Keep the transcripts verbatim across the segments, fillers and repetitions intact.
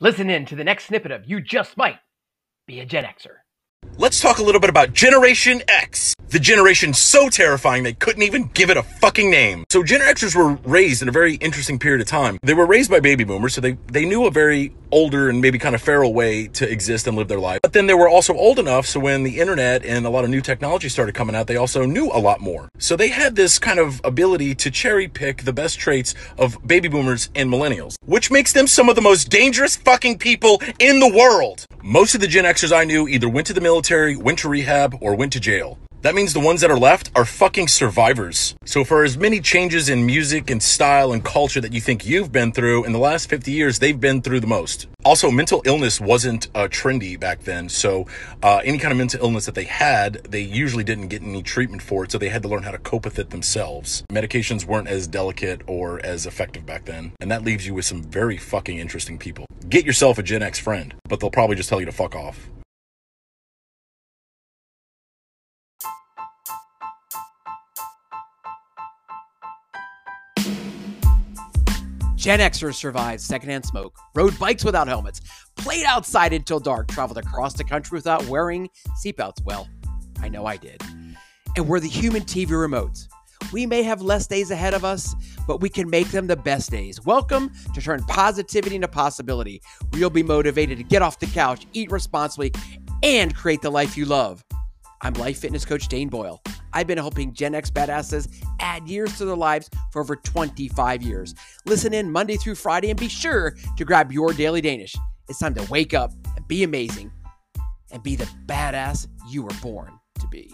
Listen in to the next snippet of You Just Might Be a Gen Xer. Let's talk a little bit about Generation X, the generation so terrifying they couldn't even give it a fucking name. So Gen Xers were raised in a very interesting period of time. They were raised by baby boomers, so they, they knew a very older and maybe kind of feral way to exist and live their life. But then they were also old enough, so when the internet and a lot of new technology started coming out, they also knew a lot more. So they had this kind of ability to cherry pick the best traits of baby boomers and millennials, which makes them some of the most dangerous fucking people in the world. Most of the Gen Xers I knew either went to the military, went to rehab, or went to jail. That means the ones that are left are fucking survivors. So for as many changes in music and style and culture that you think you've been through, in the last fifty years, they've been through the most. Also, mental illness wasn't uh, trendy back then. So uh, any kind of mental illness that they had, they usually didn't get any treatment for it. So they had to learn how to cope with it themselves. Medications weren't as delicate or as effective back then. And that leaves you with some very fucking interesting people. Get yourself a Gen X friend, but they'll probably just tell you to fuck off. Gen Xers survived secondhand smoke, rode bikes without helmets, played outside until dark, traveled across the country without wearing seatbelts. Well, I know I did. And we're the human T V remotes. We may have less days ahead of us, but we can make them the best days. Welcome to Turn Positivity into Possibility, where you'll be motivated to get off the couch, eat responsibly, and create the life you love. I'm life fitness coach Dane Boyle. I've been helping Gen X badasses add years to their lives for over twenty-five years. Listen in Monday through Friday and be sure to grab your Daily Danish. It's time to wake up and be amazing and be the badass you were born to be.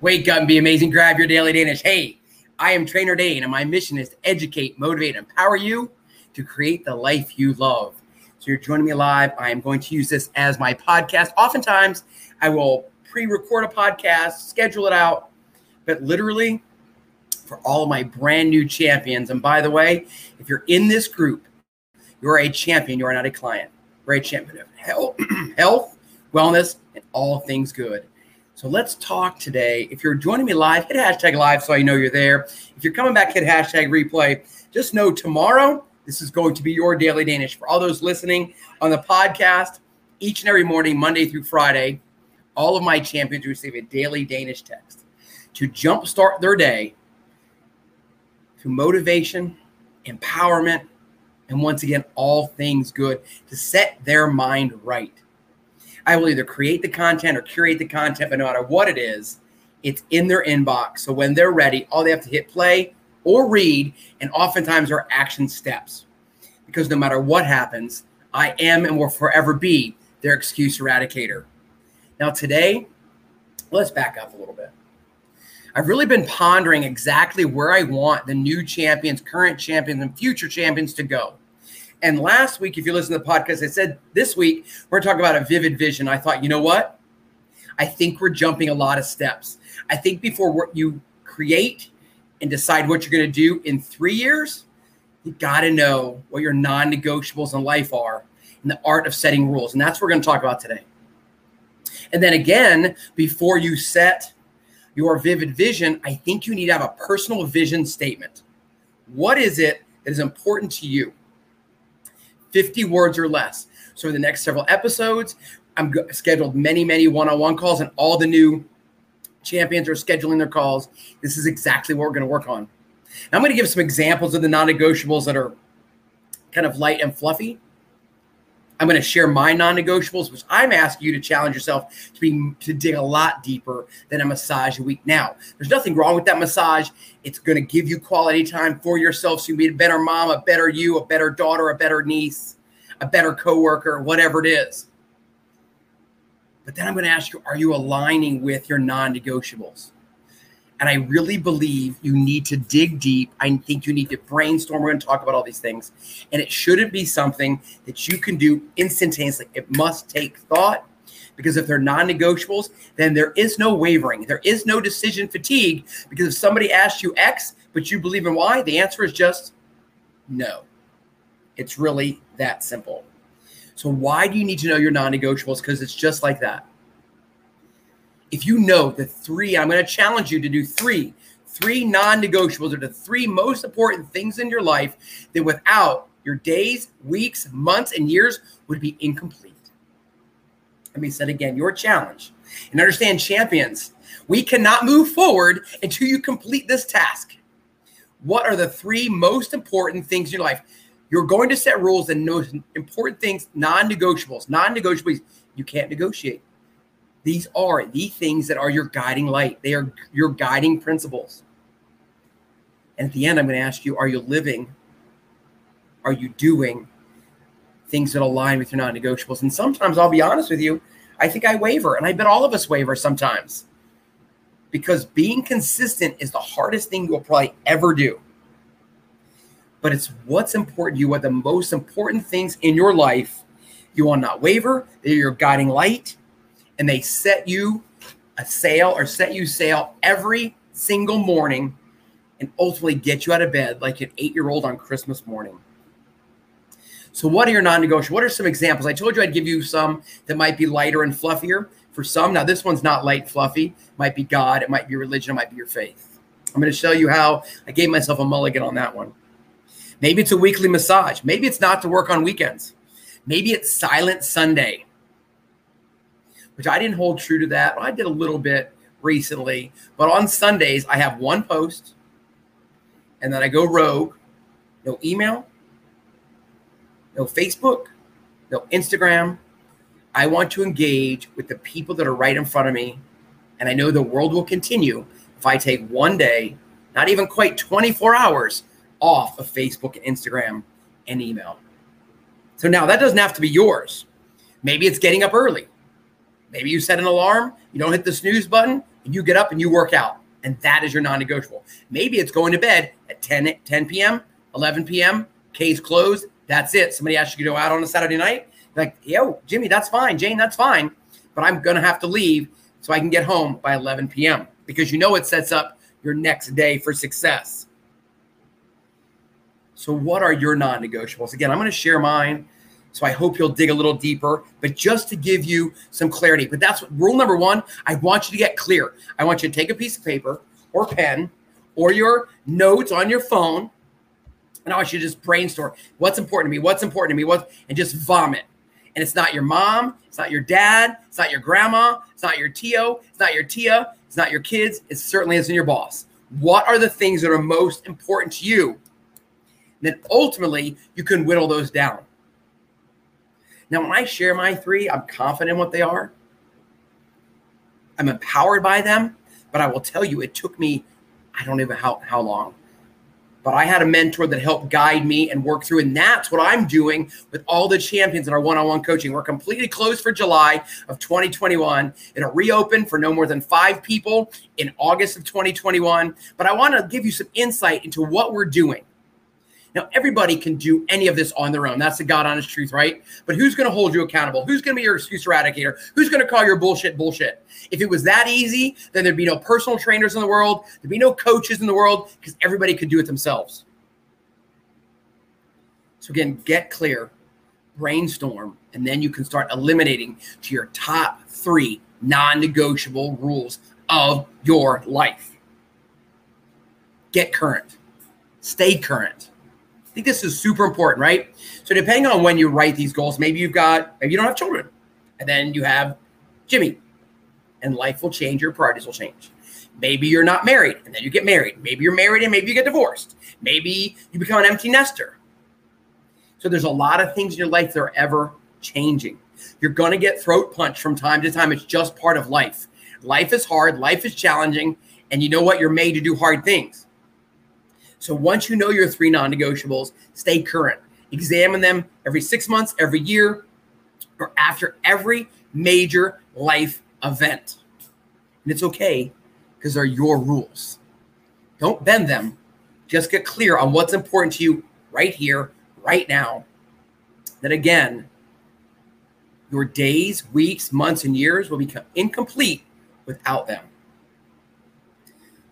Wake up and be amazing. Grab your Daily Danish. Hey, I am Trainer Dane, and my mission is to educate, motivate, and empower you to create the life you love. So you're joining me live. I am going to use this as my podcast. Oftentimes, I will pre-record a podcast, schedule it out, but literally for all of my brand new champions. And by the way, if you're in this group, you're a champion. You are not a client. You're a champion of health, health, wellness, and all things good. So let's talk today. If you're joining me live, hit hashtag live so I know you're there. If you're coming back, hit hashtag replay. Just know tomorrow, this is going to be your Daily Danish. For all those listening on the podcast, each and every morning, Monday through Friday, all of my champions receive a Daily Danish text to jumpstart their day through motivation, empowerment, and once again, all things good to set their mind right. I will either create the content or curate the content, but no matter what it is, it's in their inbox. So when they're ready, all they have to hit play or read, and oftentimes are action steps. Because no matter what happens, I am and will forever be their excuse eradicator. Now today, let's back up a little bit. I've really been pondering exactly where I want the new champions, current champions, and future champions to go. And last week, if you listen to the podcast, I said this week, we're talking about a vivid vision. I thought, you know what? I think we're jumping a lot of steps. I think before you create and decide what you're going to do in three years, you got to know what your non-negotiables in life are and the art of setting rules. And that's what we're going to talk about today. And then again, before you set your vivid vision, I think you need to have a personal vision statement. What is it that is important to you? fifty words or less. So in the next several episodes, I'm scheduled many, many one-on-one calls, and all the new champions are scheduling their calls. This is exactly what we're going to work on. And I'm going to give some examples of the non-negotiables that are kind of light and fluffy. I'm going to share my non-negotiables, which I'm asking you to challenge yourself to be to dig a lot deeper than a massage a week. Now, there's nothing wrong with that massage. It's going to give you quality time for yourself so you can be a better mom, a better you, a better daughter, a better niece, a better coworker, whatever it is. But then I'm going to ask you, are you aligning with your non-negotiables? And I really believe you need to dig deep. I think you need to brainstorm. We're going to talk about all these things. And it shouldn't be something that you can do instantaneously. It must take thought, because if they're non-negotiables, then there is no wavering. There is no decision fatigue, because if somebody asks you X, but you believe in Y, the answer is just no. It's really that simple. So why do you need to know your non-negotiables? Because it's just like that. If you know the three, I'm going to challenge you to do three three non-negotiables are the three most important things in your life that without your days, weeks, months, and years would be incomplete. Let me say it again, your challenge. And understand, champions, we cannot move forward until you complete this task. What are the three most important things in your life? You're going to set rules and most important things, non-negotiables, non-negotiables you can't negotiate. These are the things that are your guiding light. They are your guiding principles. And at the end, I'm going to ask you, are you living? Are you doing things that align with your non-negotiables? And sometimes, I'll be honest with you, I think I waver. And I bet all of us waver sometimes. Because being consistent is the hardest thing you'll probably ever do. But it's what's important to you, what the most important things in your life you will not waver. They're your guiding light. And they set you a sail or set you sail every single morning and ultimately get you out of bed like an eight-year-old on Christmas morning. So what are your non-negotiables? What are some examples? I told you I'd give you some that might be lighter and fluffier for some. Now, this one's not light, fluffy. It might be God. It might be religion. It might be your faith. I'm going to show you how I gave myself a mulligan on that one. Maybe it's a weekly massage. Maybe it's not to work on weekends. Maybe it's Silent Sunday, which I didn't hold true to that. I did a little bit recently. But on Sundays, I have one post, and then I go rogue. No email, no Facebook, no Instagram. I want to engage with the people that are right in front of me, and I know the world will continue if I take one day, not even quite twenty-four hours, off of Facebook and Instagram and email. So now that doesn't have to be yours. Maybe it's getting up early. Maybe you set an alarm, you don't hit the snooze button, and you get up and you work out, and that is your non-negotiable. Maybe it's going to bed at ten p.m., eleven p.m., case closed, that's it. Somebody asks you to go out on a Saturday night, like, yo, Jimmy, that's fine, Jane, that's fine, but I'm going to have to leave so I can get home by eleven p.m. because you know it sets up your next day for success. So what are your non-negotiables? Again, I'm going to share mine. So I hope you'll dig a little deeper, but just to give you some clarity. But that's what, rule number one, I want you to get clear. I want you to take a piece of paper or pen or your notes on your phone, and I want you to just brainstorm. What's important to me? What's important to me? What? And just vomit. And it's not your mom. It's not your dad. It's not your grandma. It's not your T O. It's not your Tia. It's not your kids. It certainly isn't your boss. What are the things that are most important to you? And then ultimately, you can whittle those down. Now, when I share my three, I'm confident in what they are. I'm empowered by them, but I will tell you it took me, I don't even know how, how long, but I had a mentor that helped guide me and work through, and that's what I'm doing with all the champions in our one-on-one coaching. We're completely closed for July of twenty twenty-one. It'll reopen for no more than five people in August of twenty twenty-one, but I want to give you some insight into what we're doing. Now, everybody can do any of this on their own. That's the God-honest truth, right? But who's going to hold you accountable? Who's going to be your excuse eradicator? Who's going to call your bullshit bullshit? If it was that easy, then there'd be no personal trainers in the world. There'd be no coaches in the world because everybody could do it themselves. So again, get clear, brainstorm, and then you can start eliminating to your top three non-negotiable rules of your life. Get current. Stay current. I think this is super important, right? So depending on when you write these goals, maybe you've got, maybe you don't have children, and then you have Jimmy, and life will change, your priorities will change. Maybe you're not married, and then you get married. Maybe you're married, and maybe you get divorced. Maybe you become an empty nester. So there's a lot of things in your life that are ever changing. You're going to get throat punched from time to time. It's just part of life. Life is hard. Life is challenging, and you know what? You're made to do hard things. So once you know your three non-negotiables, stay current. Examine them every six months, every year, or after every major life event. And it's okay because they're your rules. Don't bend them. Just get clear on what's important to you right here, right now. Then again, your days, weeks, months, and years will become incomplete without them.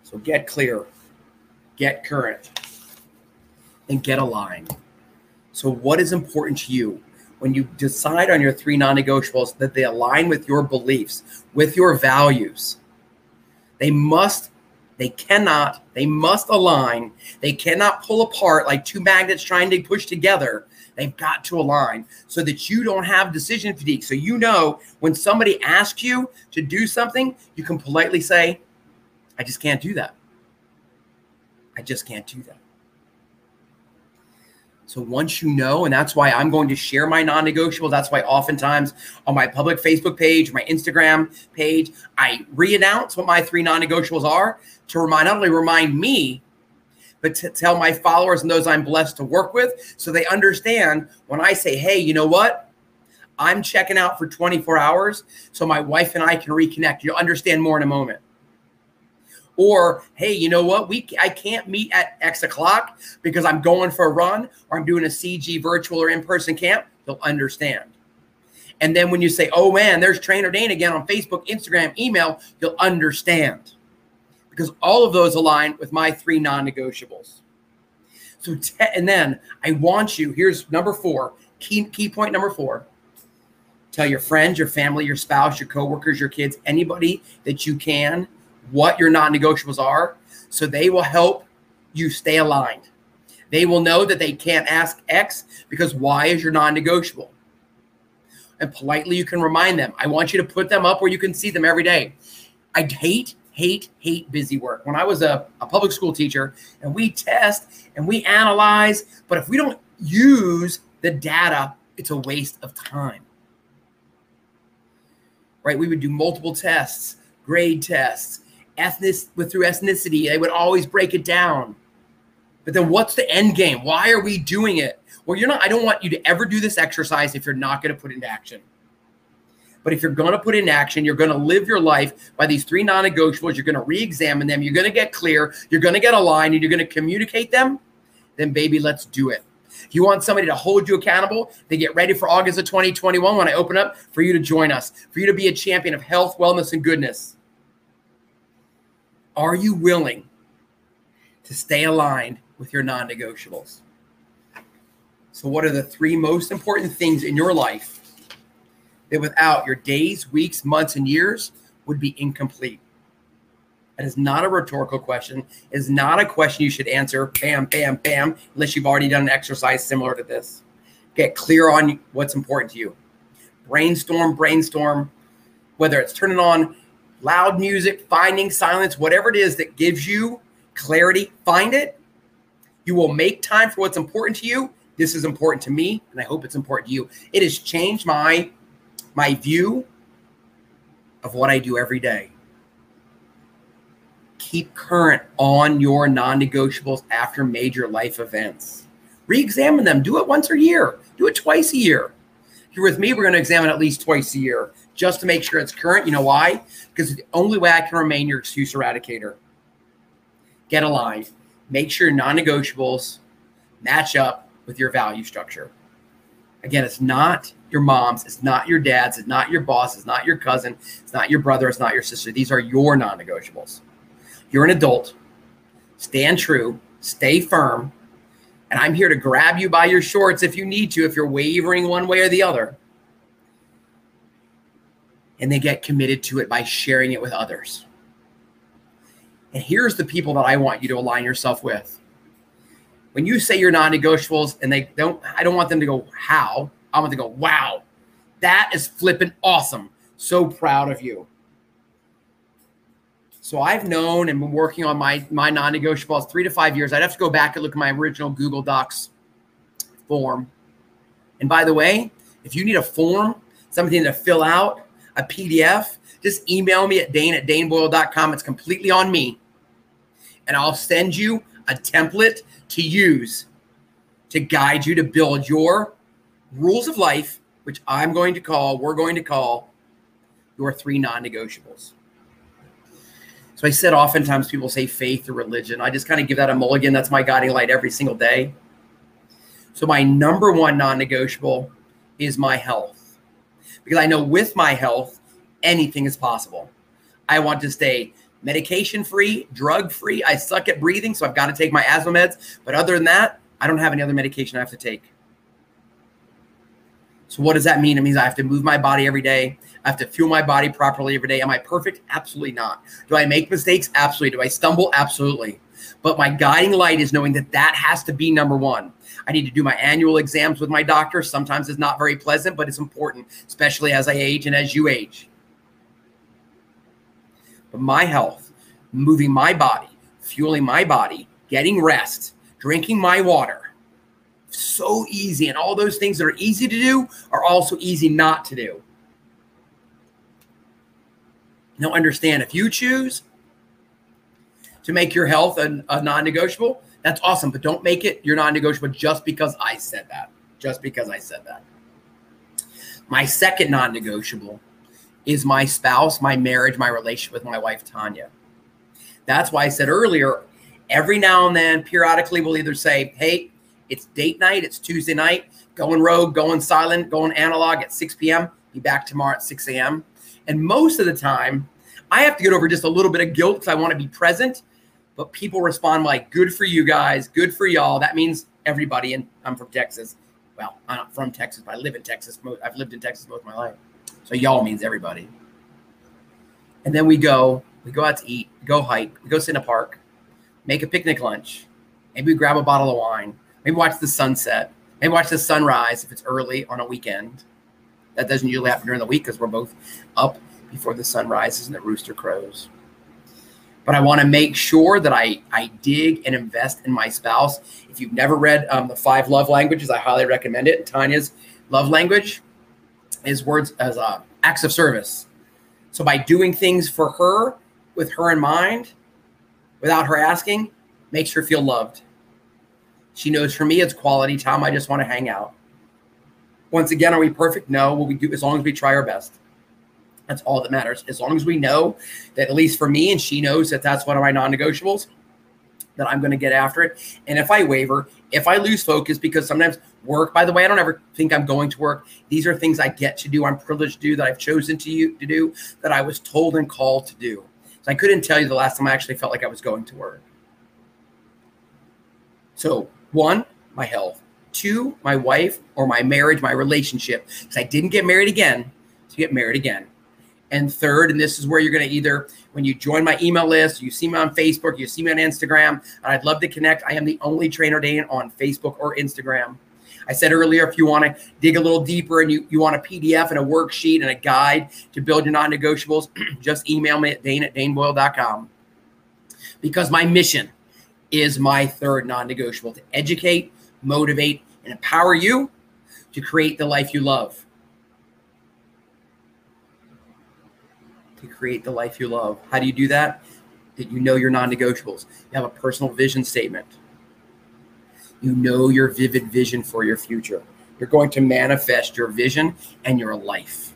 So get clear. Get current and get aligned. So what is important to you when you decide on your three non-negotiables that they align with your beliefs, with your values? They must They cannot, they must align. They cannot pull apart like two magnets trying to push together. They've got to align so that you don't have decision fatigue. So you know when somebody asks you to do something, you can politely say, I just can't do that. I just can't do that. So once you know, and that's why I'm going to share my non-negotiable. That's why oftentimes on my public Facebook page, my Instagram page, I re-announce what my three non-negotiables are to remind, not only remind me, but to tell my followers and those I'm blessed to work with so they understand when I say, hey, you know what? I'm checking out for twenty-four hours so my wife and I can reconnect. You'll understand more in a moment. Or, hey, you know what? We I can't meet at X o'clock because I'm going for a run or I'm doing a C G virtual or in-person camp. They'll understand. And then when you say, oh, man, there's Trainer Dane again on Facebook, Instagram, email, you'll understand because all of those align with my three non-negotiables. So, te- and then I want you, here's number four, key, key point number four. Tell your friends, your family, your spouse, your coworkers, your kids, anybody that you can, what your non-negotiables are, so they will help you stay aligned. They will know that they can't ask X because Y is your non-negotiable. And politely, you can remind them. I want you to put them up where you can see them every day. I hate, hate, hate busy work. When I was a, a public school teacher, and we test and we analyze, but if we don't use the data, it's a waste of time. Right? We would do multiple tests, grade tests, ethnic with through ethnicity, they would always break it down. But then what's the end game? Why are we doing it? Well, you're not, I don't want you to ever do this exercise if you're not going to put it into action. But if you're going to put it in action, you're going to live your life by these three non-negotiables. You're going to re-examine them. You're going to get clear. You're going to get aligned and you're going to communicate them. Then baby, let's do it. You want somebody to hold you accountable, then get ready for August of twenty twenty-one when I open up for you to join us, for you to be a champion of health, wellness, and goodness. Are you willing to stay aligned with your non-negotiables? So what are the three most important things in your life that without your days, weeks, months, and years would be incomplete? That is not a rhetorical question. It is not a question you should answer, bam, bam, bam, unless you've already done an exercise similar to this. Get clear on what's important to you. Brainstorm, brainstorm, whether it's turning on loud music, finding silence, whatever it is that gives you clarity, find it. You will make time for what's important to you. This is important to me, and I hope it's important to you. It has changed my, my view of what I do every day. Keep current on your non-negotiables after major life events. Re-examine them. Do it once a year. Do it twice a year. If you're with me, we're going to examine at least twice a year, just to make sure it's current. You know why? Because it's the only way I can remain your excuse eradicator. Get aligned. Make sure your non-negotiables match up with your value structure. Again, it's not your mom's, it's not your dad's, it's not your boss, it's not your cousin, it's not your brother, it's not your sister. These are your non-negotiables. You're an adult. Stand true. Stay firm. And I'm here to grab you by your shorts if you need to, if you're wavering one way or the other. And they get committed to it by sharing it with others. And here's the people that I want you to align yourself with. When you say your non-negotiables and they don't, I don't want them to go, how? I want them to go, wow, that is flipping awesome. So proud of you. So I've known and been working on my, my non-negotiables three to five years. I'd have to go back and look at my original Google Docs form. And by the way, if you need a form, something to fill out, a P D F, just email me at Dane at Dane Boyle dot com. It's completely on me. And I'll send you a template to use to guide you to build your rules of life, which I'm going to call, we're going to call your three non-negotiables. So I said, oftentimes people say faith or religion. I just kind of give that a mulligan. That's my guiding light every single day. So my number one non-negotiable is my health. Because I know with my health, anything is possible. I want to stay medication-free, drug-free. I suck at breathing, so I've got to take my asthma meds. But other than that, I don't have any other medication I have to take. So what does that mean? It means I have to move my body every day. I have to fuel my body properly every day. Am I perfect? Absolutely not. Do I make mistakes? Absolutely. Do I stumble? Absolutely. But my guiding light is knowing that that has to be number one. I need to do my annual exams with my doctor. Sometimes it's not very pleasant, but it's important, especially as I age and as you age. But my health, moving my body, fueling my body, getting rest, drinking my water, so easy. And all those things that are easy to do are also easy not to do. Now understand, if you choose to make your health a, a non-negotiable, that's awesome, but don't make it your non-negotiable just because I said that, just because I said that. My second non-negotiable is my spouse, my marriage, my relationship with my wife, Tanya. That's why I said earlier, every now and then, periodically, we'll either say, hey, it's date night, it's Tuesday night, going rogue, going silent, going analog at six p m, be back tomorrow at six a m And most of the time, I have to get over just a little bit of guilt because I want to be present. But people respond like, good for you guys, good for y'all. That means everybody. And I'm from Texas. Well, I'm not from Texas, but I live in Texas. I've lived in Texas most of my life. So y'all means everybody. And then we go, we go out to eat, go hike, we go sit in a park, make a picnic lunch. Maybe we grab a bottle of wine. Maybe watch the sunset. Maybe watch the sunrise if it's early on a weekend. That doesn't usually happen during the week because we're both up before the sun rises and the rooster crows. But I want to make sure that I, I dig and invest in my spouse. If you've never read um, the five love languages, I highly recommend it. Tanya's love language is words as uh, acts of service. So by doing things for her, with her in mind, without her asking, makes her feel loved. She knows for me, it's quality time. I just want to hang out. Once again, are we perfect? No. Will we do as long as we try our best? That's all that matters. As long as we know that, at least for me, and she knows that that's one of my non-negotiables, that I'm going to get after it. And if I waver, if I lose focus, because sometimes work, by the way, I don't ever think I'm going to work. These are things I get to do. I'm privileged to do that. I've chosen to, you, to do that. I was told and called to do. So I couldn't tell you the last time I actually felt like I was going to work. So one, my health. Two, my wife or my marriage, my relationship, because I didn't get married again to get married again. And third, and this is where you're going to either, when you join my email list, you see me on Facebook, you see me on Instagram, and I'd love to connect. I am the only Trainer Dane on Facebook or Instagram. I said earlier, if you want to dig a little deeper and you, you want a P D F and a worksheet and a guide to build your non-negotiables, just email me at dane at dane boyle dot com, because my mission is my third non-negotiable, to educate, motivate, and empower you to create the life you love. To create the life you love. How do you do that? That you know your non-negotiables. You have a personal vision statement. You know your vivid vision for your future. You're going to manifest your vision and your life.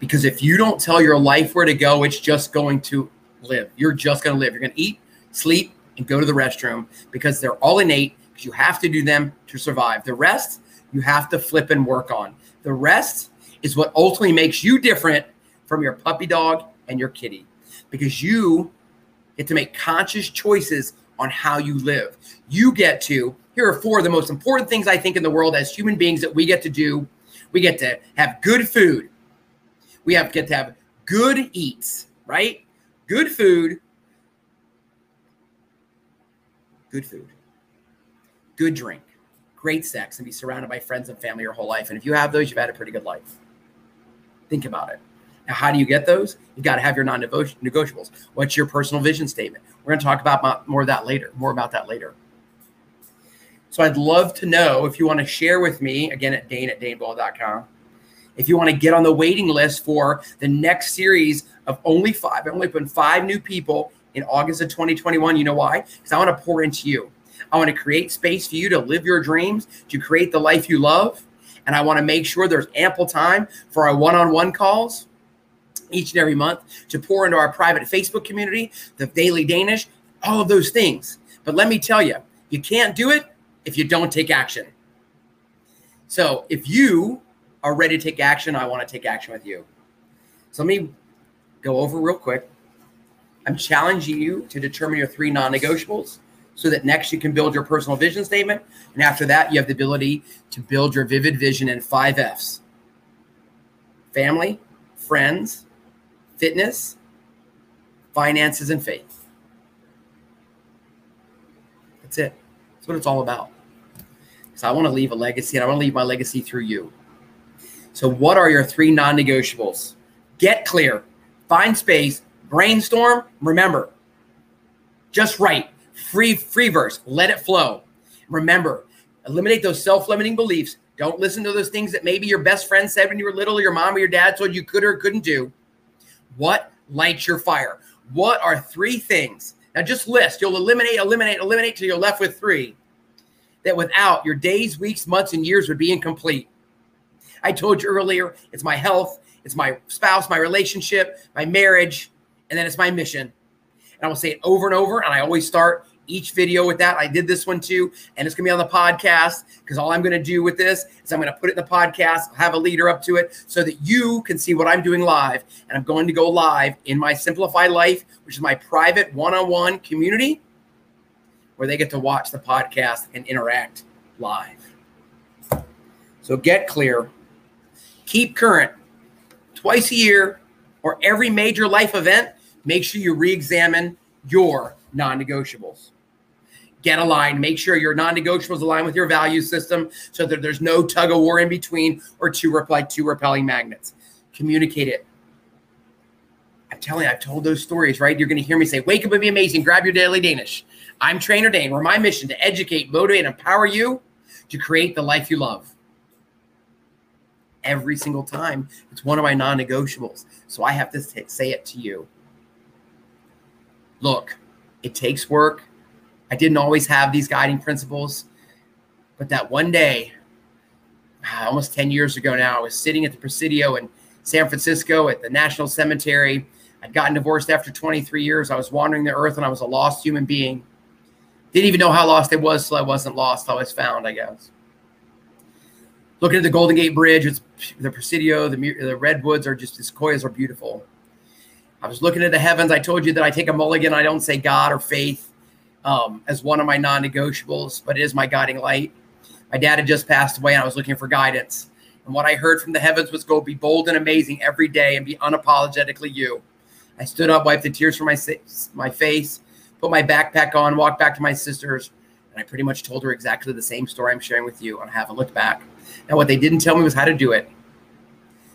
Because if you don't tell your life where to go, it's just going to live. You're just going to live. You're going to eat, sleep, and go to the restroom, because they're all innate, because you have to do them to survive. The rest, you have to flip and work on. The rest is what ultimately makes you different from your puppy dog and your kitty, because you get to make conscious choices on how you live. You get to, here are four of the most important things I think in the world as human beings that we get to do. We get to have good food. We have get to have good eats, right? Good food. Good food, good drink, great sex, and be surrounded by friends and family your whole life. And if you have those, you've had a pretty good life. Think about it. Now, how do you get those? You got to have your non-negotiables. What's your personal vision statement? We're going to talk about more of that later, more about that later. So I'd love to know if you want to share with me, again, at dane at dane boyle dot com, if you want to get on the waiting list for the next series of only five. I only put five new people in August of twenty twenty-one, you know why? Because I want to pour into you. I want to create space for you to live your dreams, to create the life you love. And I want to make sure there's ample time for our one-on-one calls each and every month, to pour into our private Facebook community, the Daily Danish, all of those things. But let me tell you, you can't do it if you don't take action. So if you are ready to take action, I want to take action with you. So let me go over real quick. I'm challenging you to determine your three non-negotiables. so that next you can build your personal vision statement. And after that, you have the ability to build your vivid vision in five F's: family, friends, fitness, finances, and faith. That's it. That's what it's all about. Because I want to leave a legacy, and I want to leave my legacy through you. So what are your three non-negotiables? Get clear, find space, brainstorm, remember. Just write, free, free verse, let it flow. Remember, eliminate those self-limiting beliefs. Don't listen to those things that maybe your best friend said when you were little, or your mom or your dad told you could or couldn't do. What lights your fire? What are three things? Now just list, you'll eliminate, eliminate, eliminate till you're left with three that without your days, weeks, months, and years would be incomplete. I told you earlier, it's my health, it's my spouse, my relationship, my marriage, and then it's my mission. And I will say it over and over, and I always start each video with that. I did this one too, and it's going to be on the podcast, because all I'm going to do with this is I'm going to put it in the podcast, I'll have a leader up to it so that you can see what I'm doing live. And I'm going to go live in my Simplify Life, which is my private one-on-one community where they get to watch the podcast and interact live. So get clear. Keep current. Twice a year or every major life event, make sure you re-examine your non-negotiables. Get aligned. Make sure your non-negotiables align with your value system so that there's no tug of war in between or two reply, two repelling magnets. Communicate it. I'm telling you, I've told those stories, right? You're going to hear me say, wake up and be amazing. Grab your Daily Danish. I'm Trainer Dane. We're my mission to educate, motivate, and empower you to create the life you love. Every single time. It's one of my non-negotiables. So I have to t- say it to you. Look, it takes work. I didn't always have these guiding principles, but that one day, almost ten years ago now, I was sitting at the Presidio in San Francisco at the National Cemetery. I'd gotten divorced after twenty-three years. I was wandering the earth and I was a lost human being. Didn't even know how lost I was, so I wasn't lost. I was found, I guess. Looking at the Golden Gate Bridge, it's the Presidio, the, the redwoods are just, the sequoias are beautiful. I was looking at the heavens. I told you that I take a mulligan. I don't say God or faith um, as one of my non-negotiables, but it is my guiding light. My dad had just passed away, and I was looking for guidance. And what I heard from the heavens was, go be bold and amazing every day and be unapologetically you. I stood up, wiped the tears from my, my face, put my backpack on, walked back to my sister's, and I pretty much told her exactly the same story I'm sharing with you, and I haven't looked back. And what they didn't tell me was how to do it.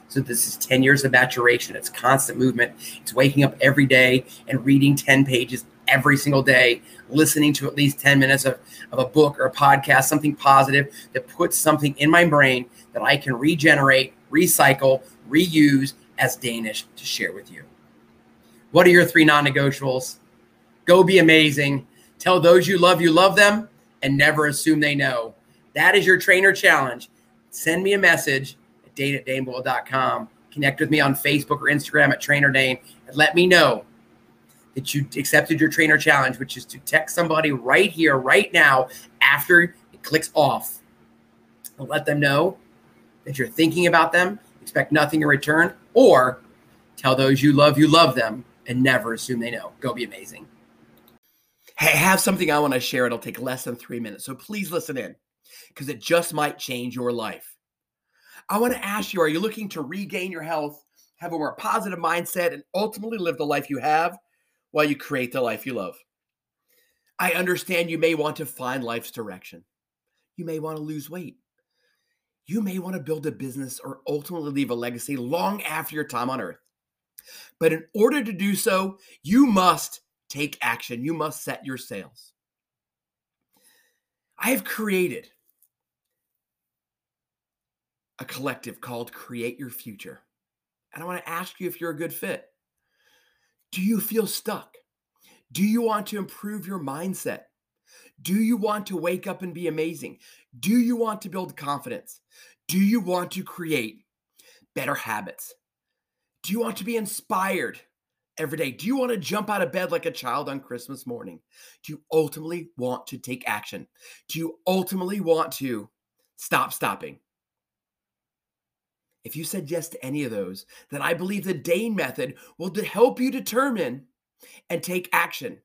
So this is ten years of maturation. It's constant movement. It's waking up every day and reading ten pages every single day, listening to at least ten minutes of, of a book or a podcast, something positive that puts something in my brain that I can regenerate, recycle, reuse as Danish to share with you. What are your three non-negotiables? Go be amazing. Tell those you love you love them, and never assume they know. That is your trainer challenge. Send me a message at dane at dane boyle dot com. Connect with me on Facebook or Instagram at Trainer Dane, and let me know that you accepted your trainer challenge, which is to text somebody right here, right now, after it clicks off. And let them know that you're thinking about them, expect nothing in return, or tell those you love you love them, and never assume they know. Go be amazing. Hey, I have something I want to share. It'll take less than three minutes, so please listen in, because it just might change your life. I want to ask you, are you looking to regain your health, have a more positive mindset, and ultimately live the life you have while you create the life you love? I understand you may want to find life's direction. You may want to lose weight. You may want to build a business or ultimately leave a legacy long after your time on earth. But in order to do so, you must take action. You must set your sails. I have created a collective called Create Your Future. And I want to ask you if you're a good fit. Do you feel stuck? Do you want to improve your mindset? Do you want to wake up and be amazing? Do you want to build confidence? Do you want to create better habits? Do you want to be inspired every day? Do you want to jump out of bed like a child on Christmas morning? Do you ultimately want to take action? Do you ultimately want to stop stopping? If you said yes to any of those, then I believe the Dane Method will help you determine and take action.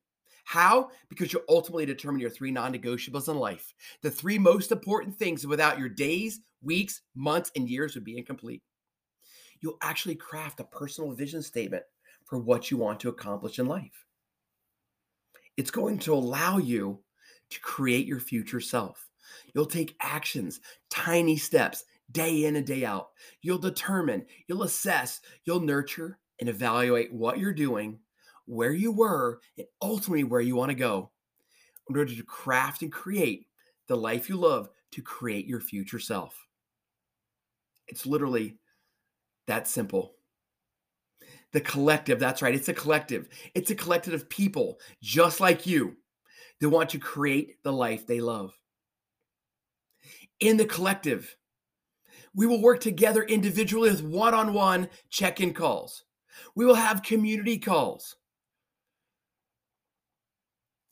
How? Because you'll ultimately determine your three non-negotiables in life. The three most important things without your days, weeks, months, and years would be incomplete. You'll actually craft a personal vision statement for what you want to accomplish in life. It's going to allow you to create your future self. You'll take actions, tiny steps, day in and day out. You'll determine, you'll assess, you'll nurture, and evaluate what you're doing, where you were, and ultimately where you want to go in order to craft and create the life you love, to create your future self. It's literally that simple. The collective, that's right, it's a collective. It's a collective of people just like you that want to create the life they love. In the collective, we will work together individually with one-on-one check-in calls. We will have community calls.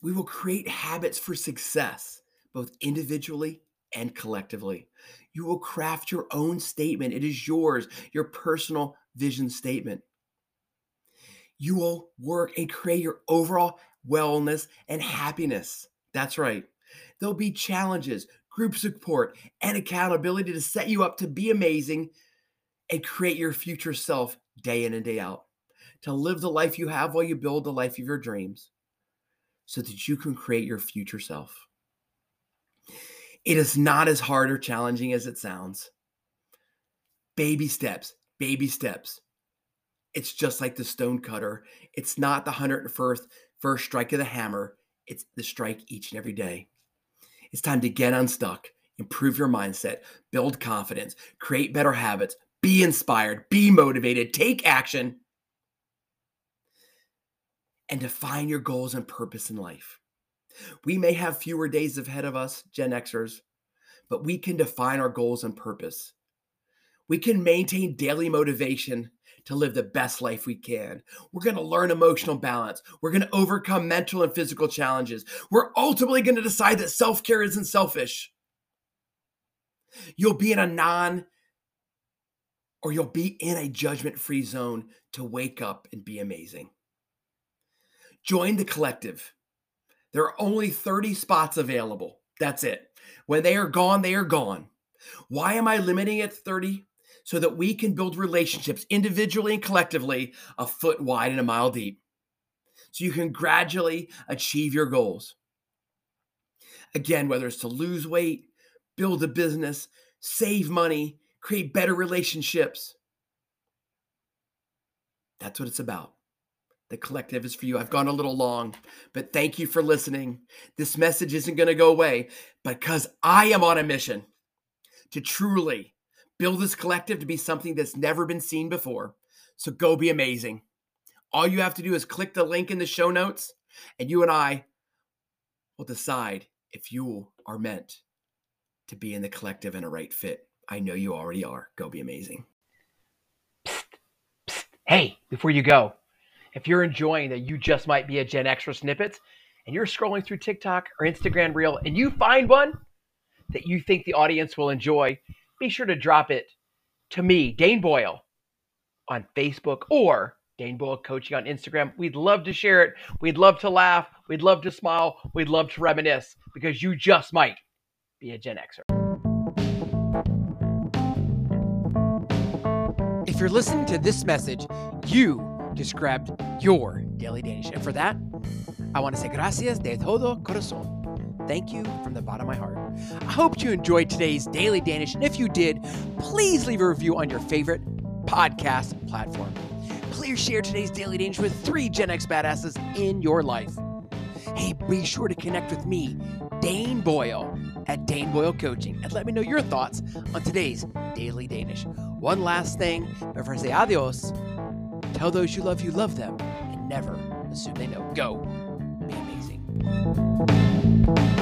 We will create habits for success, both individually and collectively. You will craft your own statement. It is yours, your personal vision statement. You will work and create your overall wellness and happiness. That's right. There'll be challenges, group support, and accountability to set you up to be amazing and create your future self day in and day out, to live the life you have while you build the life of your dreams so that you can create your future self. It is not as hard or challenging as it sounds. Baby steps, baby steps. It's just like the stone cutter. It's not the one hundred first first strike of the hammer. It's the strike each and every day. It's time to get unstuck, improve your mindset, build confidence, create better habits, be inspired, be motivated, take action, and define your goals and purpose in life. We may have fewer days ahead of us, Gen Xers, but we can define our goals and purpose. We can maintain daily motivation to live the best life we can. We're going to learn emotional balance. We're going to overcome mental and physical challenges. We're ultimately going to decide that self-care isn't selfish. You'll be in a non, or you'll be in a judgment-free zone to wake up and be amazing. Join the collective. There are only thirty spots available. That's it. When they are gone, they are gone. Why am I limiting it to thirty? So that we can build relationships individually and collectively a foot wide and a mile deep. So you can gradually achieve your goals. Again, whether it's to lose weight, build a business, save money, create better relationships. That's what it's about. The collective is for you. I've gone a little long, but thank you for listening. This message isn't going to go away because I am on a mission to truly build this collective to be something that's never been seen before. So go be amazing. All you have to do is click the link in the show notes, and you and I will decide if you are meant to be in the collective and a right fit. I know you already are. Go be amazing. Psst, psst. Hey, before you go, if you're enjoying the You Just Might Be a Gen Xer snippets, and you're scrolling through TikTok or Instagram Reel, and you find one that you think the audience will enjoy, be sure to drop it to me, Dane Boyle, on Facebook or Dane Boyle Coaching on Instagram. We'd love to share it. We'd love to laugh. We'd love to smile. We'd love to reminisce because you just might be a Gen Xer. If you're listening to this message, you just grabbed your Daily Danish. And for that, I want to say gracias de todo corazón. Thank you from the bottom of my heart. I hope you enjoyed today's Daily Danish, and if you did, please leave a review on your favorite podcast platform. Please share today's Daily Danish with three Gen X badasses in your life. Hey, be sure to connect with me, Dane Boyle, at Dane Boyle Coaching, and let me know your thoughts on today's Daily Danish. One last thing, before I say adios, tell those you love you love them, and never assume they know. Go be amazing.